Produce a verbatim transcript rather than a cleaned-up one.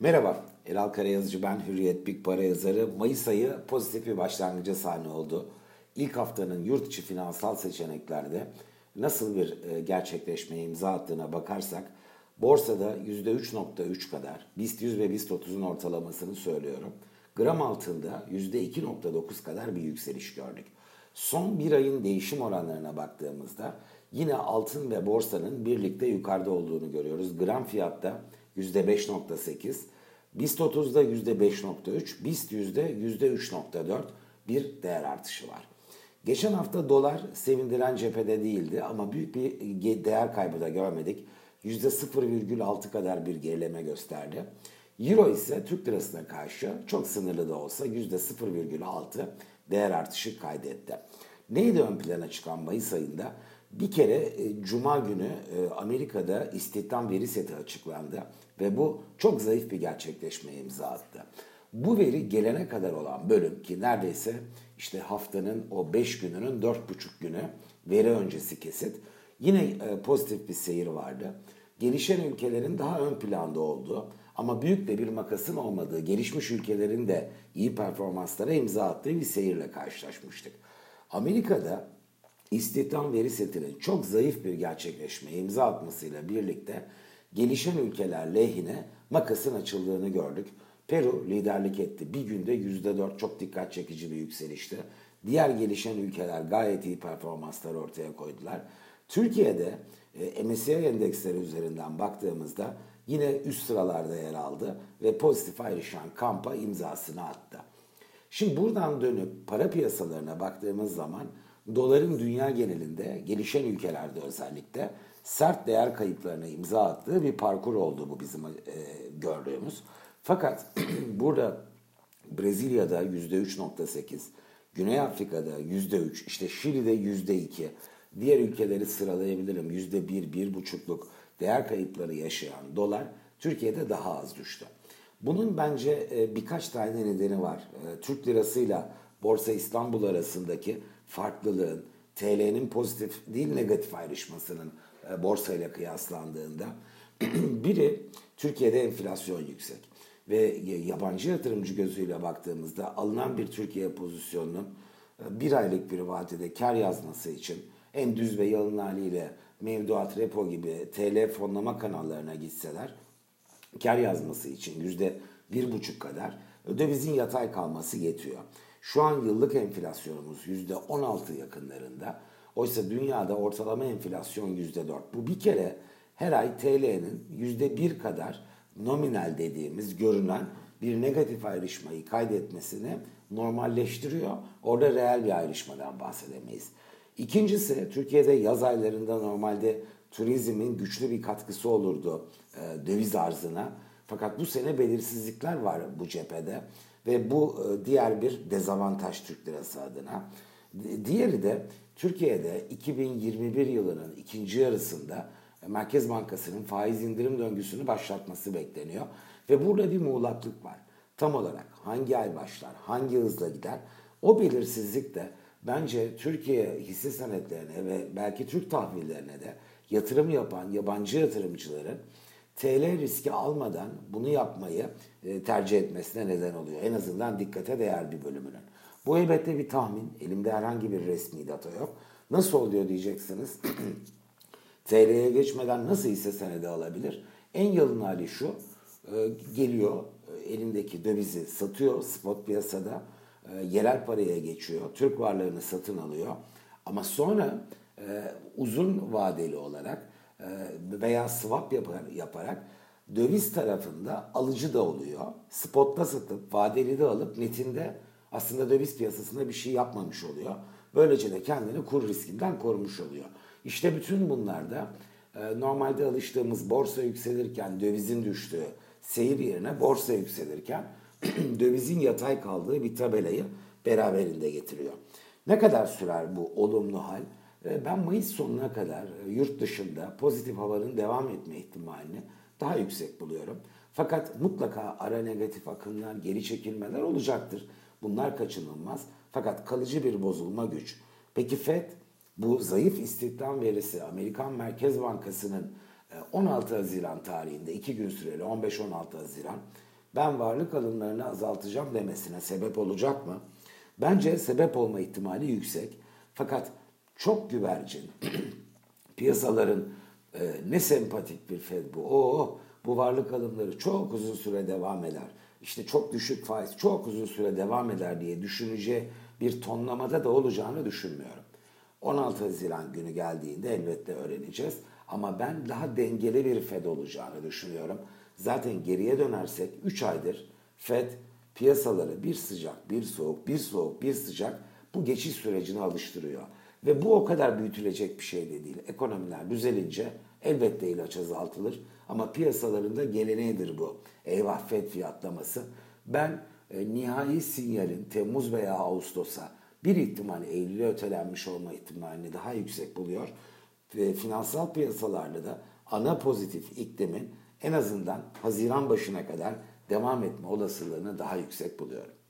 Merhaba, Elal Karayazıcı ben, Hürriyet Big Para yazarı. Mayıs ayı pozitif bir başlangıca sahne oldu. İlk haftanın yurt içi finansal seçeneklerde nasıl bir gerçekleşmeye imza attığına bakarsak, borsada yüzde üç virgül üç kadar, BIST yüz ve BIST otuzun ortalamasını söylüyorum, gram altında yüzde iki virgül dokuz kadar bir yükseliş gördük. Son bir ayın değişim oranlarına baktığımızda yine altın ve borsanın birlikte yukarıda olduğunu görüyoruz. Gram fiyatta yüzde beş virgül sekiz, BIST otuzda yüzde beş virgül üç, BIST yüzde yüzde üç virgül dört bir değer artışı var. Geçen hafta dolar sevindiren cephede değildi ama büyük bir değer kaybı da görmedik. yüzde sıfır virgül altı kadar bir gerileme gösterdi. Euro ise Türk lirasına karşı çok sınırlı da olsa yüzde sıfır virgül altı değer artışı kaydetti. Neydi ön plana çıkan Mayıs ayında? Bir kere Cuma günü Amerika'da istihdam veri seti açıklandı ve bu çok zayıf bir gerçekleşmeye imza attı. Bu veri gelene kadar olan bölüm ki neredeyse işte haftanın o beş gününün dört buçuk günü veri öncesi kesit yine pozitif bir seyir vardı. Gelişen ülkelerin daha ön planda olduğu ama büyük de bir makasın olmadığı, gelişmiş ülkelerin de iyi performanslara imza attığı bir seyirle karşılaşmıştık. Amerika'da İstihdam veri setinin çok zayıf bir gerçekleşmeye imza atmasıyla birlikte gelişen ülkeler lehine makasın açıldığını gördük. Peru liderlik etti. Bir günde yüzde dört çok dikkat çekici bir yükselişti. Diğer gelişen ülkeler gayet iyi performanslar ortaya koydular. Türkiye'de M S C I endeksleri üzerinden baktığımızda yine üst sıralarda yer aldı ve pozitif ayrışan kampa imzasını attı. Şimdi buradan dönüp para piyasalarına baktığımız zaman doların dünya genelinde, gelişen ülkelerde özellikle sert değer kayıplarına imza attığı bir parkur oldu bu bizim e, gördüğümüz. Fakat burada Brezilya'da yüzde üç virgül sekiz, Güney Afrika'da yüzde üç, işte Şili'de yüzde iki, diğer ülkeleri sıralayabilirim yüzde bir, bir virgül beş'luk değer kayıpları yaşayan dolar Türkiye'de daha az düştü. Bunun bence e, birkaç tane nedeni var. E, Türk lirasıyla Borsa İstanbul arasındaki farklılığın, T L'nin pozitif değil negatif ayrışmasının e, borsayla kıyaslandığında biri Türkiye'de enflasyon yüksek ve yabancı yatırımcı gözüyle baktığımızda alınan bir Türkiye pozisyonunun e, bir aylık bir vadede kar yazması için en düz ve yalın haliyle mevduat, repo gibi T L fonlama kanallarına gitseler kar yazması için yüzde bir virgül beş kadar dövizin yatay kalması yetiyor. Şu an yıllık enflasyonumuz yüzde on altı yakınlarında. Oysa dünyada ortalama enflasyon yüzde dört. Bu bir kere her ay T L'nin yüzde bir kadar nominal dediğimiz görünen bir negatif ayrışmayı kaydetmesini normalleştiriyor. Orada reel bir ayrışmadan bahsedemeyiz. İkincisi, Türkiye'de yaz aylarında normalde turizmin güçlü bir katkısı olurdu e, döviz arzına. Fakat bu sene belirsizlikler var bu cephede ve bu diğer bir dezavantaj Türk lirası adına. Diğeri de Türkiye'de iki bin yirmi bir yılının ikinci yarısında Merkez Bankası'nın faiz indirim döngüsünü başlatması bekleniyor. Ve burada bir muğlaklık var. Tam olarak hangi ay başlar, hangi hızla gider o belirsizlik de bence Türkiye hisse senetlerine ve belki Türk tahvillerine de yatırım yapan yabancı yatırımcıların T L riski almadan bunu yapmayı tercih etmesine neden oluyor. En azından dikkate değer bir bölümünün. Bu elbette bir tahmin. Elimde herhangi bir resmi data yok. Nasıl oluyor diyeceksiniz. T L'ye geçmeden nasıl hisse senedi alabilir? En yalın hali şu. Geliyor, elindeki dövizi satıyor spot piyasada. Yerel paraya geçiyor. Türk varlarını satın alıyor. Ama sonra uzun vadeli olarak veya swap yaparak döviz tarafında alıcı da oluyor. Spotta satıp, vadeli de alıp netinde aslında döviz piyasasında bir şey yapmamış oluyor. Böylece de kendini kur riskinden korumuş oluyor. İşte bütün bunlarda normalde alıştığımız borsa yükselirken dövizin düştüğü seyir yerine borsa yükselirken dövizin yatay kaldığı bir tabelayı beraberinde getiriyor. Ne kadar sürer bu olumlu hal? Ben Mayıs sonuna kadar yurt dışında pozitif havanın devam etme ihtimalini daha yüksek buluyorum. Fakat mutlaka ara negatif akımlar, geri çekilmeler olacaktır. Bunlar kaçınılmaz. Fakat kalıcı bir bozulma güç. Peki FED bu zayıf istihdam verisi Amerikan Merkez Bankası'nın on altı Haziran tarihinde iki gün süreli on beş on altı Haziran ben varlık alımlarını azaltacağım demesine sebep olacak mı? Bence sebep olma ihtimali yüksek. Fakat çok güvercin piyasaların e, ne sempatik bir F E D bu. Oo, bu varlık alımları çok uzun süre devam eder. İşte çok düşük faiz çok uzun süre devam eder diye düşüneceği bir tonlamada da olacağını düşünmüyorum. on altı Haziran günü geldiğinde elbette öğreneceğiz. Ama ben daha dengeli bir F E D olacağını düşünüyorum. Zaten geriye dönersek üç aydır F E D piyasaları bir sıcak, bir soğuk, bir soğuk, bir sıcak bu geçiş sürecine alıştırıyor. Ve bu o kadar büyütülecek bir şey de değil. Ekonomiler düzelince elbette ilaç azaltılır. Ama piyasalarında geleneğidir bu. Eyvah F E D fiyatlaması. Ben e, nihai sinyalin Temmuz veya Ağustos'a bir ihtimal Eylül'e ötelenmiş olma ihtimalini daha yüksek buluyor. Ve finansal piyasalarda da ana pozitif iklimin en azından Haziran başına kadar devam etme olasılığını daha yüksek buluyorum.